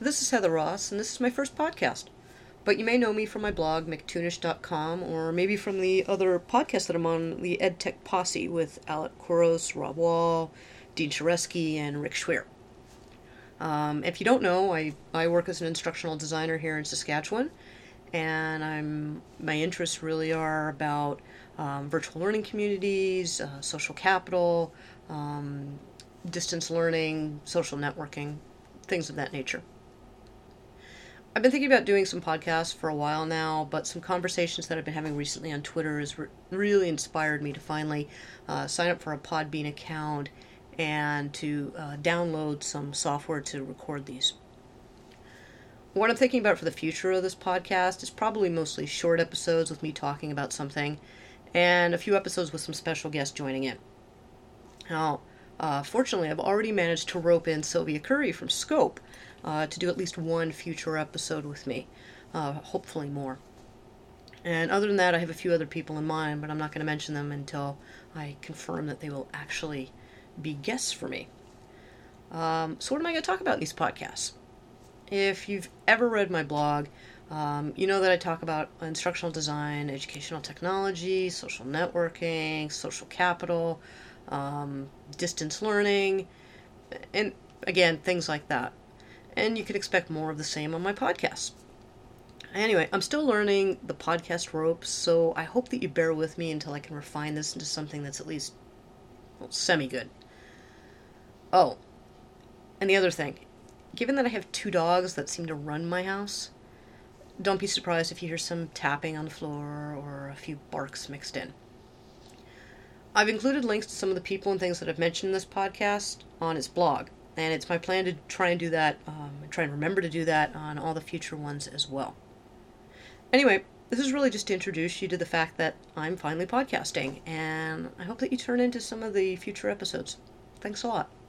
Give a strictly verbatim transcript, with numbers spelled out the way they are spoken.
This is Heather Ross, and this is my first podcast. But you may know me from my blog, m c tunish dot com, or maybe from the other podcast that I'm on, the EdTech Posse, with Alec Kouros, Rob Wall, Dean Chiresky, and Rick Schwer. Um, if you don't know, I, I work as an instructional designer here in Saskatchewan, and I'm my interests really are about um, virtual learning communities, uh, social capital, um, distance learning, social networking, things of that nature. I've been thinking about doing some podcasts for a while now, but some conversations that I've been having recently on Twitter has re- really inspired me to finally uh, sign up for a Podbean account and to uh, download some software to record these. What I'm thinking about for the future of this podcast is probably mostly short episodes with me talking about something and a few episodes with some special guests joining in. Now, uh, fortunately, I've already managed to rope in Sylvia Curry from Scope Uh, to do at least one future episode with me, uh, hopefully more. And other than that, I have a few other people in mind, but I'm not going to mention them until I confirm that they will actually be guests for me. Um, so what am I going to talk about in these podcasts? If you've ever read my blog, um, you know that I talk about instructional design, educational technology, social networking, social capital, um, distance learning, and again, things like that. And you can expect more of the same on my podcast. Anyway, I'm still learning the podcast ropes, so I hope that you bear with me until I can refine this into something that's at least well, semi-good. Oh, and the other thing. Given that I have two dogs that seem to run my house, don't be surprised if you hear some tapping on the floor or a few barks mixed in. I've included links to some of the people and things that I've mentioned in this podcast on its blog. And it's my plan to try and do that, um, try and remember to do that on all the future ones as well. Anyway, this is really just to introduce you to the fact that I'm finally podcasting, and I hope that you turn into some of the future episodes. Thanks a lot.